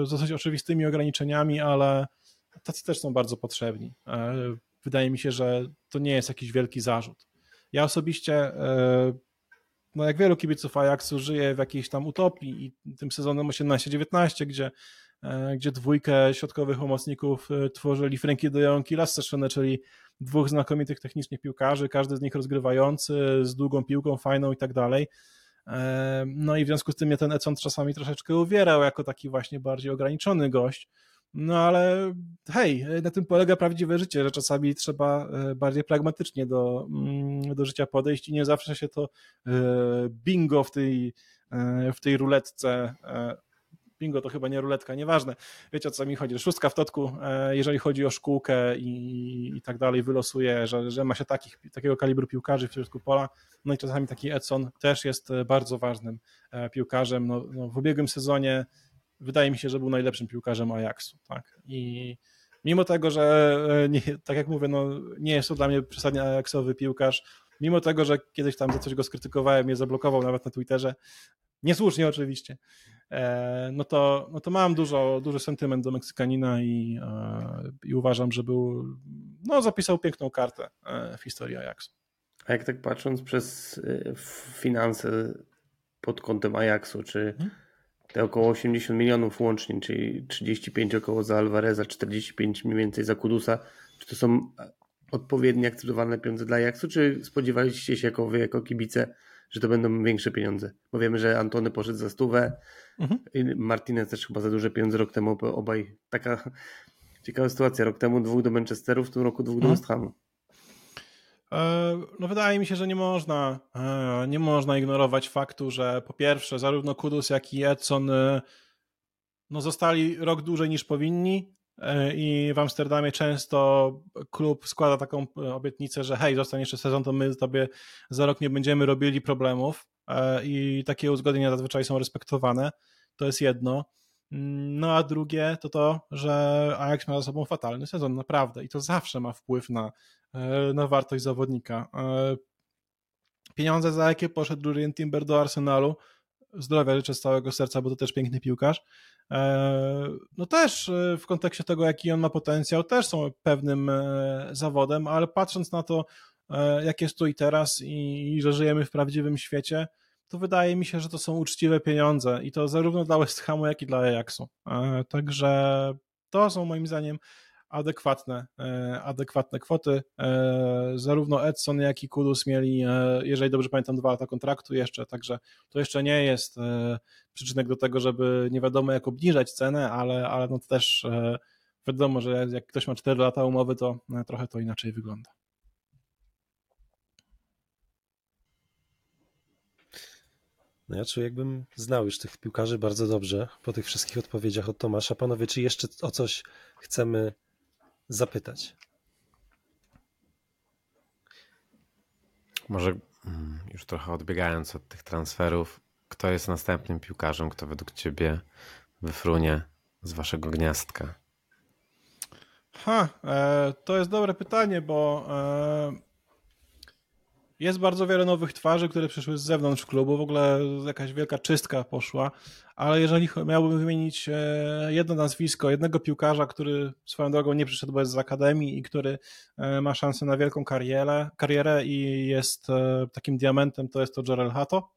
dosyć oczywistymi ograniczeniami, ale tacy też są bardzo potrzebni. Wydaje mi się, że to nie jest jakiś wielki zarzut. Ja osobiście, no jak wielu kibiców Ajaxu, żyję w jakiejś tam utopii i tym sezonem osiemnaście dziewiętnaście, gdzie gdzie dwójkę środkowych pomocników tworzyli Frenkie de Jong i Lasse Schöne, czyli dwóch znakomitych technicznie piłkarzy, każdy z nich rozgrywający, z długą piłką, fajną i tak dalej. No i w związku z tym mnie ten Edson czasami troszeczkę uwierał jako taki właśnie bardziej ograniczony gość. No ale hej, na tym polega prawdziwe życie, że czasami trzeba bardziej pragmatycznie do, do życia podejść i nie zawsze się to bingo w tej, w tej ruletce bingo to chyba nie ruletka, nieważne. Wiecie, o co mi chodzi. Szóstka w totku, jeżeli chodzi o szkółkę i, i tak dalej, wylosuje, że, że ma się takich, takiego kalibru piłkarzy w środku pola. No i czasami taki Edson też jest bardzo ważnym piłkarzem. No, no w ubiegłym sezonie wydaje mi się, że był najlepszym piłkarzem Ajaxu. Tak? I mimo tego, że nie, tak jak mówię, no, nie jest to dla mnie przesadnie ajaxowy piłkarz, mimo tego, że kiedyś tam za coś go skrytykowałem, mnie zablokował nawet na Twitterze, niesłusznie oczywiście, no to, no to mam dużo, duży sentyment do Meksykanina i, i uważam, że był, no zapisał piękną kartę w historii Ajaxu. A jak tak patrząc przez finanse pod kątem Ajaxu, czy te około osiemdziesiąt milionów łącznie, czyli trzydzieści pięć około za Alvareza, czterdzieści pięć mniej więcej za Kudusa, czy to są odpowiednie akceptowalne pieniądze dla Ajaxu, czy spodziewaliście się jako wy, jako kibice, że to będą większe pieniądze? Bo wiemy, że Antony poszedł za stówę, mhm. Martinez też chyba za duże pieniądze rok temu, obaj. Taka ciekawa sytuacja, rok temu dwóch do Manchesteru, w tym roku dwóch mhm. do West Hamu. No wydaje mi się, że nie można, nie można ignorować faktu, że po pierwsze zarówno Kudus, jak i Edson no zostali rok dłużej niż powinni i w Amsterdamie często klub składa taką obietnicę, że hej, zostań jeszcze sezon, to my tobie za rok nie będziemy robili problemów i takie uzgodnienia zazwyczaj są respektowane, to jest jedno. No a drugie to to, że Ajax ma za sobą fatalny sezon, naprawdę, i to zawsze ma wpływ na, na wartość zawodnika. Pieniądze, za jakie poszedł Jurrien Timber do Arsenalu, zdrowia życzę z całego serca, bo to też piękny piłkarz. No też w kontekście tego, jaki on ma potencjał, też są pewnym zawodem, ale patrząc na to, jak jest tu i teraz i, i że żyjemy w prawdziwym świecie, to wydaje mi się, że to są uczciwe pieniądze i to zarówno dla West Hamu, jak i dla Ajaxu. Także to są moim zdaniem adekwatne, adekwatne kwoty. Zarówno Edson, jak i Kudus mieli, jeżeli dobrze pamiętam, dwa lata kontraktu jeszcze, także to jeszcze nie jest przyczynek do tego, żeby nie wiadomo jak obniżać cenę, ale, ale no też wiadomo, że jak ktoś ma cztery lata umowy, to trochę to inaczej wygląda. No ja czuję, jakbym znał już tych piłkarzy bardzo dobrze po tych wszystkich odpowiedziach od Tomasza. Panowie, czy jeszcze o coś chcemy zapytać? Może już trochę odbiegając od tych transferów, kto jest następnym piłkarzem, kto według ciebie wyfrunie z waszego gniazdka? Ha, to jest dobre pytanie, bo jest bardzo wiele nowych twarzy, które przyszły z zewnątrz klubu, w ogóle jakaś wielka czystka poszła, ale jeżeli miałbym wymienić jedno nazwisko, jednego piłkarza, który swoją drogą nie przyszedł, bo jest z akademii i który ma szansę na wielką karierę, karierę i jest takim diamentem, to jest to Jarrell Hato,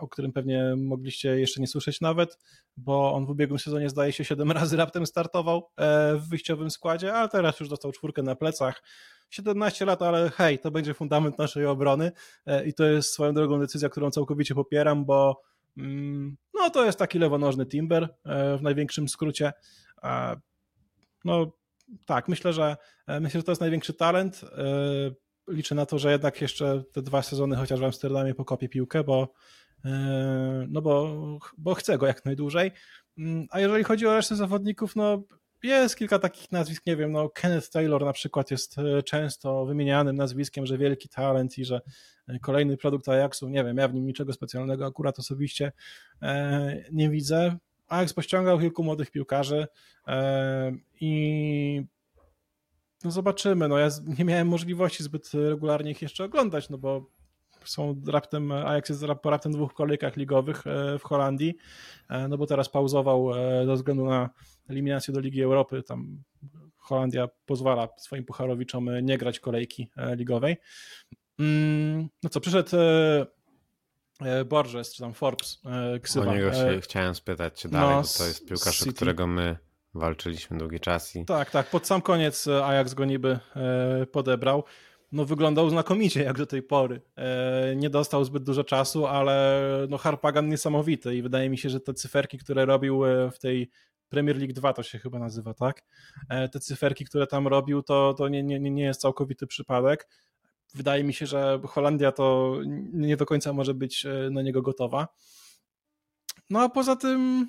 o którym pewnie mogliście jeszcze nie słyszeć nawet, bo on w ubiegłym sezonie zdaje się siedem razy raptem startował w wyjściowym składzie, ale teraz już dostał czwórkę na plecach. siedemnaście lat, ale hej, to będzie fundament naszej obrony i to jest swoją drogą decyzja, którą całkowicie popieram, bo no to jest taki lewonożny Timber w największym skrócie. No tak, myślę, że myślę, że to jest największy talent. Liczę na to, że jednak jeszcze te dwa sezony chociaż w Amsterdamie pokopię piłkę, bo no bo, bo chcę go jak najdłużej. A jeżeli chodzi o resztę zawodników, no jest kilka takich nazwisk, nie wiem, no Kenneth Taylor na przykład jest często wymienianym nazwiskiem, że wielki talent i że kolejny produkt Ajaxu, nie wiem, ja w nim niczego specjalnego akurat osobiście nie widzę. Ajax pościągał kilku młodych piłkarzy i no zobaczymy, no ja nie miałem możliwości zbyt regularnie ich jeszcze oglądać, no bo są raptem, Ajax jest po raptem dwóch kolejkach ligowych w Holandii, no bo teraz pauzował ze względu na eliminację do Ligi Europy, tam Holandia pozwala swoim pucharowiczom nie grać kolejki ligowej. No co, przyszedł Borges, czy tam Forbes, ksywa. O niego się chciałem spytać, czy dalej, no, bo to jest piłkarz, City, o którego my walczyliśmy długi czas. I... Tak, tak, pod sam koniec Ajax go niby podebrał. No wyglądał znakomicie jak do tej pory. Nie dostał zbyt dużo czasu, ale no Harpagan niesamowity i wydaje mi się, że te cyferki, które robił w tej Premier League dwa, to się chyba nazywa, tak? Te cyferki, które tam robił, to, to nie, nie, nie jest całkowity przypadek. Wydaje mi się, że Holandia to nie do końca może być na niego gotowa. No a poza tym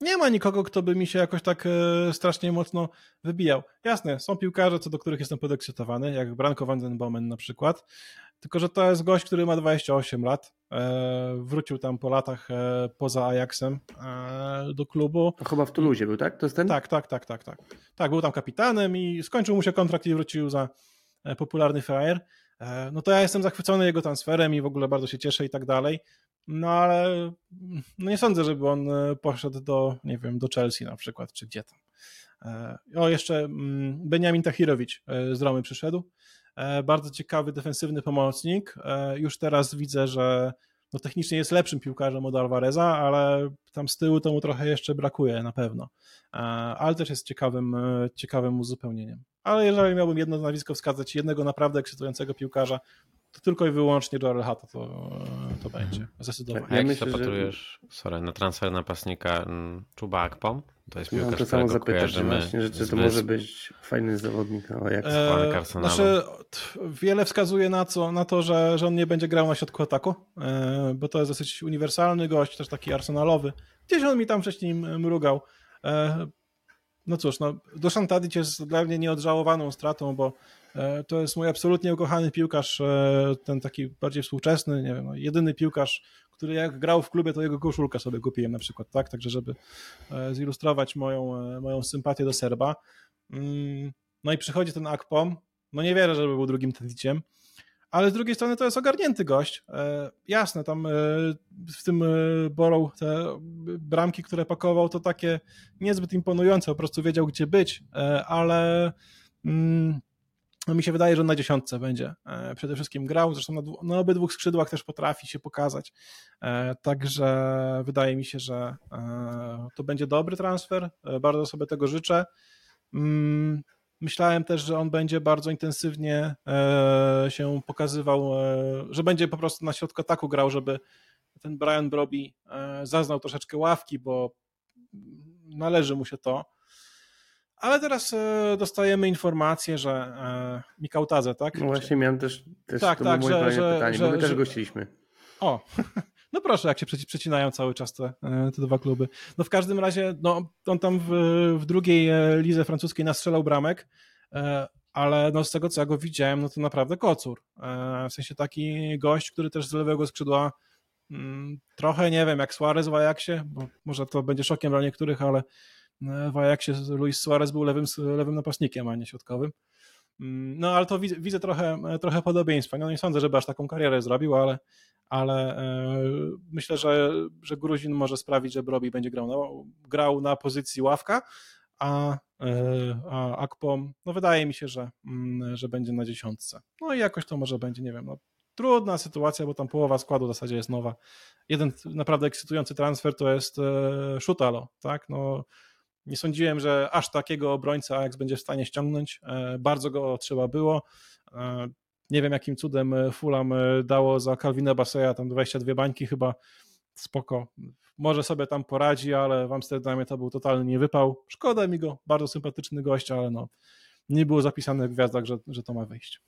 nie ma nikogo, kto by mi się jakoś tak strasznie mocno wybijał. Jasne, są piłkarze, co do których jestem podekscytowany, jak Branko van den Bomen na przykład, tylko że to jest gość, który ma dwadzieścia osiem lat, wrócił tam po latach poza Ajaxem do klubu. A chyba w Toulouse był, tak? To jest ten? Tak, tak, tak, tak, tak. Tak, był tam kapitanem i skończył mu się kontrakt i wrócił za popularny frajer. No to ja jestem zachwycony jego transferem i w ogóle bardzo się cieszę i tak dalej. No ale no nie sądzę, żeby on poszedł do, nie wiem, do Chelsea na przykład, czy gdzie tam. O, jeszcze Benjamin Tahirowicz z Romy przyszedł. Bardzo ciekawy defensywny pomocnik. Już teraz widzę, że no technicznie jest lepszym piłkarzem od Alvareza, ale tam z tyłu to mu trochę jeszcze brakuje na pewno. Ale też jest ciekawym, ciekawym uzupełnieniem. Ale jeżeli miałbym jedno nazwisko wskazać, jednego naprawdę ekscytującego piłkarza, to tylko i wyłącznie Jarrell Hato to, to będzie. Zdecydowanie. Ja jak myślę, się zapatrujesz że... sorry, na transfer napastnika Chuba Akpom? To jest piłkarz, no, to którego kojarzymy. Właśnie, że to zbyt... może być fajny zawodnik. No, jak eee, znaczy, wiele wskazuje na, co, na to, że, że on nie będzie grał na środku ataku, e, bo to jest dosyć uniwersalny gość, też taki arsenalowy. Gdzieś on mi tam wcześniej mrugał. E, no cóż, no, Dusan Tadić jest dla mnie nieodżałowaną stratą, bo to jest mój absolutnie ukochany piłkarz, ten taki bardziej współczesny, nie wiem, no, jedyny piłkarz, który jak grał w klubie, to jego koszulkę sobie kupiłem na przykład, tak? Także żeby zilustrować moją, moją sympatię do Serba. No i przychodzi ten Akpom, no nie wierzę, żeby był drugim Tadiciem, ale z drugiej strony to jest ogarnięty gość. E, jasne, tam e, w tym e, Borough te bramki, które pakował, to takie niezbyt imponujące, po prostu wiedział gdzie być, e, ale mm, no mi się wydaje, że na dziesiątce będzie e, przede wszystkim grał, zresztą na, na obydwu skrzydłach też potrafi się pokazać, e, także wydaje mi się, że e, to będzie dobry transfer, e, bardzo sobie tego życzę. Mm, Myślałem też, że on będzie bardzo intensywnie e, się pokazywał, e, że będzie po prostu na środku ataku grał, żeby ten Bryan Brobbey e, zaznał troszeczkę ławki, bo należy mu się to. Ale teraz e, dostajemy informację, że e, Mikał Tadze, tak? No właśnie miałem też, też tak, to tak, było moje że, że, pytanie, że, bo my że, też gościliśmy. O, no proszę, jak się przecinają cały czas te, te dwa kluby. No w każdym razie, no on tam w, w drugiej lidze francuskiej nastrzelał bramek, ale no z tego, co ja go widziałem, no to naprawdę kocur. W sensie taki gość, który też z lewego skrzydła trochę, nie wiem, jak Suarez w Ajaxie, bo może to będzie szokiem dla niektórych, ale w Ajaxie Luis Suarez był lewym, lewym napastnikiem, a nie środkowym. No ale to widzę, widzę trochę, trochę podobieństwa. No nie sądzę, żeby aż taką karierę zrobił, ale, ale yy, myślę, że, że Gruzin może sprawić, że Brobbey będzie grał na, grał na pozycji ławka, a, yy, a Akpom, no wydaje mi się, że, yy, że będzie na dziesiątce. No i jakoś to może będzie, nie wiem, no, trudna sytuacja, bo tam połowa składu w zasadzie jest nowa. Jeden naprawdę ekscytujący transfer to jest yy, Szutalo, tak? No nie sądziłem, że aż takiego obrońca Ajax będzie w stanie ściągnąć. Bardzo go trzeba było. Nie wiem, jakim cudem Fulham dało za Calvina Basseya tam dwadzieścia dwie bańki chyba. Spoko. Może sobie tam poradzi, ale w Amsterdamie to był totalny niewypał. Szkoda mi go. Bardzo sympatyczny gość, ale no nie było zapisane w gwiazdach, że, że to ma wyjść.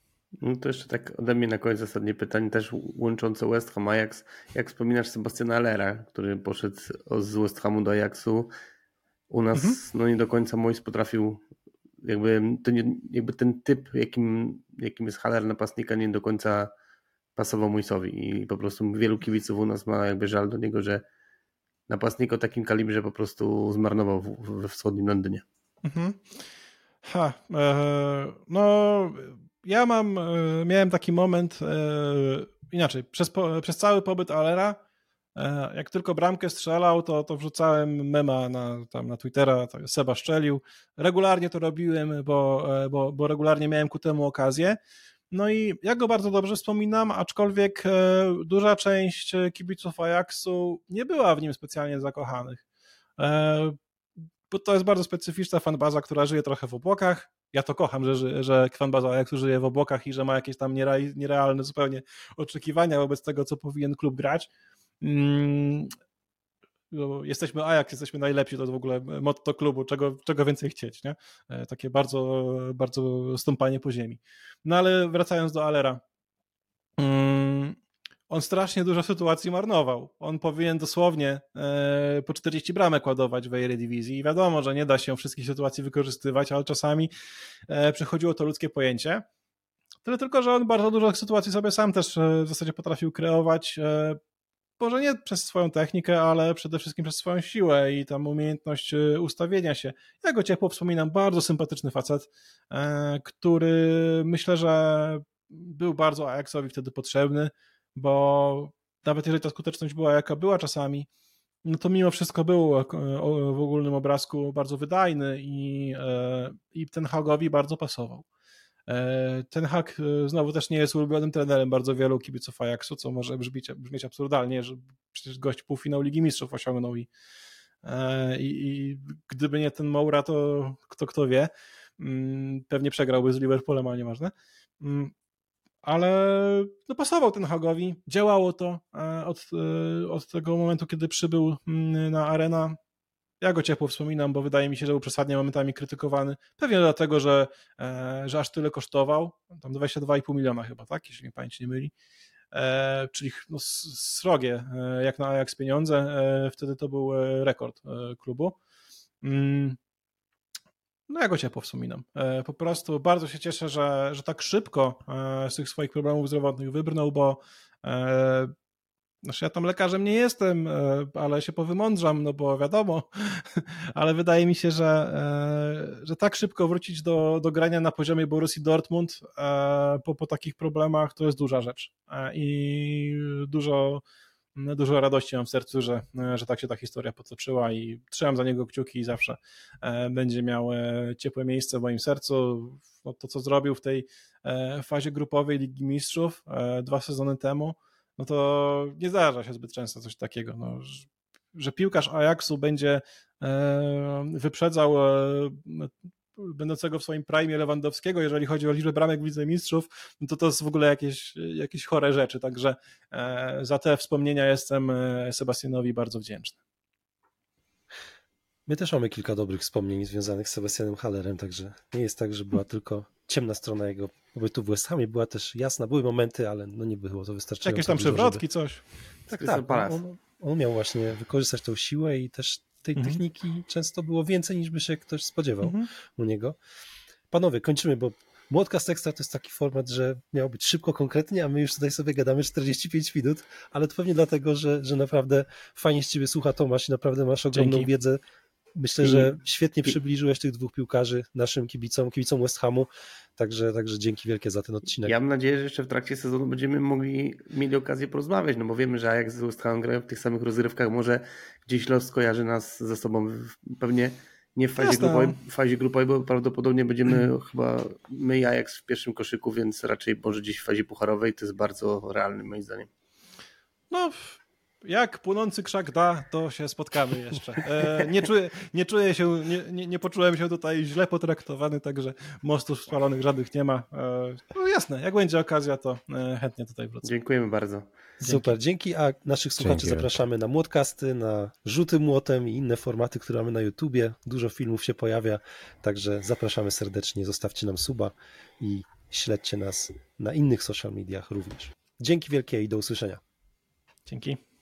No to jeszcze tak ode mnie na koniec zasadnie pytanie, też łączące West Ham Ajax. Jak wspominasz Sebastiana Hallera, który poszedł z West Hamu do Ajaxu, u nas mhm. no nie do końca Moyes potrafił, jakby, to nie, jakby ten typ, jakim, jakim jest Haller napastnika, nie do końca pasował Moyesowi i po prostu wielu kibiców u nas ma jakby żal do niego, że napastnik o takim kalibrze po prostu zmarnował w, we wschodnim Londynie. Mhm. Ha, e, no ja mam, e, miałem taki moment, e, inaczej, przez, po, przez cały pobyt Hallera jak tylko bramkę strzelał, to, to wrzucałem mema na, tam na Twittera, Seba szczelił. Regularnie to robiłem, bo, bo, bo regularnie miałem ku temu okazję. No i ja go bardzo dobrze wspominam, aczkolwiek duża część kibiców Ajaxu nie była w nim specjalnie zakochanych. Bo to jest bardzo specyficzna fanbaza, która żyje trochę w obłokach. Ja to kocham, że, że fanbaza Ajaxu żyje w obłokach i że ma jakieś tam nierealne zupełnie oczekiwania wobec tego, co powinien klub grać. Mm, jesteśmy Ajax, jesteśmy najlepsi, to w ogóle motto klubu, czego, czego więcej chcieć, nie? Takie bardzo, bardzo stąpanie po ziemi. No ale wracając do Hallera, mm, on strasznie dużo sytuacji marnował. On powinien dosłownie e, po czterdzieści bramek ładować w Eredivisie i wiadomo, że nie da się wszystkich sytuacji wykorzystywać, ale czasami e, przechodziło to ludzkie pojęcie. Tyle tylko, że on bardzo dużo sytuacji sobie sam też e, w zasadzie potrafił kreować, e, może nie przez swoją technikę, ale przede wszystkim przez swoją siłę i tam umiejętność ustawienia się. Ja go ciepło wspominam, bardzo sympatyczny facet, który myślę, że był bardzo Ajaxowi wtedy potrzebny, bo nawet jeżeli ta skuteczność była jaka była czasami, no to mimo wszystko był w ogólnym obrazku bardzo wydajny i, i ten Hagowi bardzo pasował. Ten Hag znowu też nie jest ulubionym trenerem bardzo wielu kibiców Ajaxu, co może brzmieć, brzmieć absurdalnie, że przecież gość półfinał Ligi Mistrzów osiągnął i, i, i gdyby nie ten Moura, to kto kto wie, pewnie przegrałby z Liverpoolem, ale nieważne. Ale no pasował ten Hagowi, działało to od, od tego momentu, kiedy przybył na arenę. Ja go ciepło wspominam, bo wydaje mi się, że był przesadnie momentami krytykowany. Pewnie dlatego, że, że aż tyle kosztował. Tam dwadzieścia dwa i pół miliona chyba, tak? Jeśli mi pamięć nie myli. E, czyli no, srogie, jak na Ajax pieniądze. E, wtedy to był rekord klubu. Mm. No ja go ciepło wspominam. E, po prostu bardzo się cieszę, że, że tak szybko e, z tych swoich problemów zdrowotnych wybrnął, bo e, Znaczy ja tam lekarzem nie jestem, ale się powymądrzam, no bo wiadomo, ale wydaje mi się, że, że tak szybko wrócić do, do grania na poziomie Borussii Dortmund po, po takich problemach to jest duża rzecz i dużo, dużo radości mam w sercu, że, że tak się ta historia potoczyła i trzymam za niego kciuki i zawsze będzie miał ciepłe miejsce w moim sercu. No to, co zrobił w tej fazie grupowej Ligi Mistrzów dwa sezony temu, no to nie zdarza się zbyt często coś takiego, no, że piłkarz Ajaxu będzie wyprzedzał będącego w swoim prime Lewandowskiego, jeżeli chodzi o liczbę bramek w Lidze Mistrzów, no to to jest w ogóle jakieś, jakieś chore rzeczy, także za te wspomnienia jestem Sebastianowi bardzo wdzięczny. My też mamy kilka dobrych wspomnień związanych z Sebastianem Hallerem, także nie jest tak, że była tylko ciemna strona jego pobytu w West Hamie, była też jasna, były momenty, ale no nie było to wystarczająco. Jakieś tam przewrotki, żeby... coś. Tak, tak, tak. On, on miał właśnie wykorzystać tą siłę i też tej mhm. techniki często było więcej, niż by się ktoś spodziewał mhm. u niego. Panowie, kończymy, bo MŁOTCAST Extra to jest taki format, że miał być szybko, konkretnie, a my już tutaj sobie gadamy czterdzieści pięć minut, ale to pewnie dlatego, że, że naprawdę fajnie z ciebie słucha Tomasz i naprawdę masz ogromną Dzięki. wiedzę. Myślę, że świetnie przybliżyłeś tych dwóch piłkarzy naszym kibicom, kibicom West Hamu, także, także dzięki wielkie za ten odcinek. Ja mam nadzieję, że jeszcze w trakcie sezonu będziemy mogli mieli okazję porozmawiać, no bo wiemy, że Ajax z West Ham grają w tych samych rozgrywkach, może gdzieś los kojarzy nas ze sobą, pewnie nie w fazie grupowej, w fazie grupowej, bo prawdopodobnie będziemy chyba my i Ajax w pierwszym koszyku, więc raczej może gdzieś w fazie pucharowej, to jest bardzo realne moim zdaniem. No... Jak płonący krzak da, to się spotkamy jeszcze. E, nie, czuję, nie czuję się, nie, nie, nie poczułem się tutaj źle potraktowany, także mostów spalonych żadnych nie ma. E, no jasne, jak będzie okazja, to e, chętnie tutaj wrócę. Dziękujemy bardzo. Dzięki. Super, dzięki, a naszych słuchaczy dzięki. zapraszamy na MŁOTCASTy, na Rzuty Młotem i inne formaty, które mamy na YouTubie. Dużo filmów się pojawia, także zapraszamy serdecznie, zostawcie nam suba i śledźcie nas na innych social mediach również. Dzięki wielkie i do usłyszenia. Dzięki.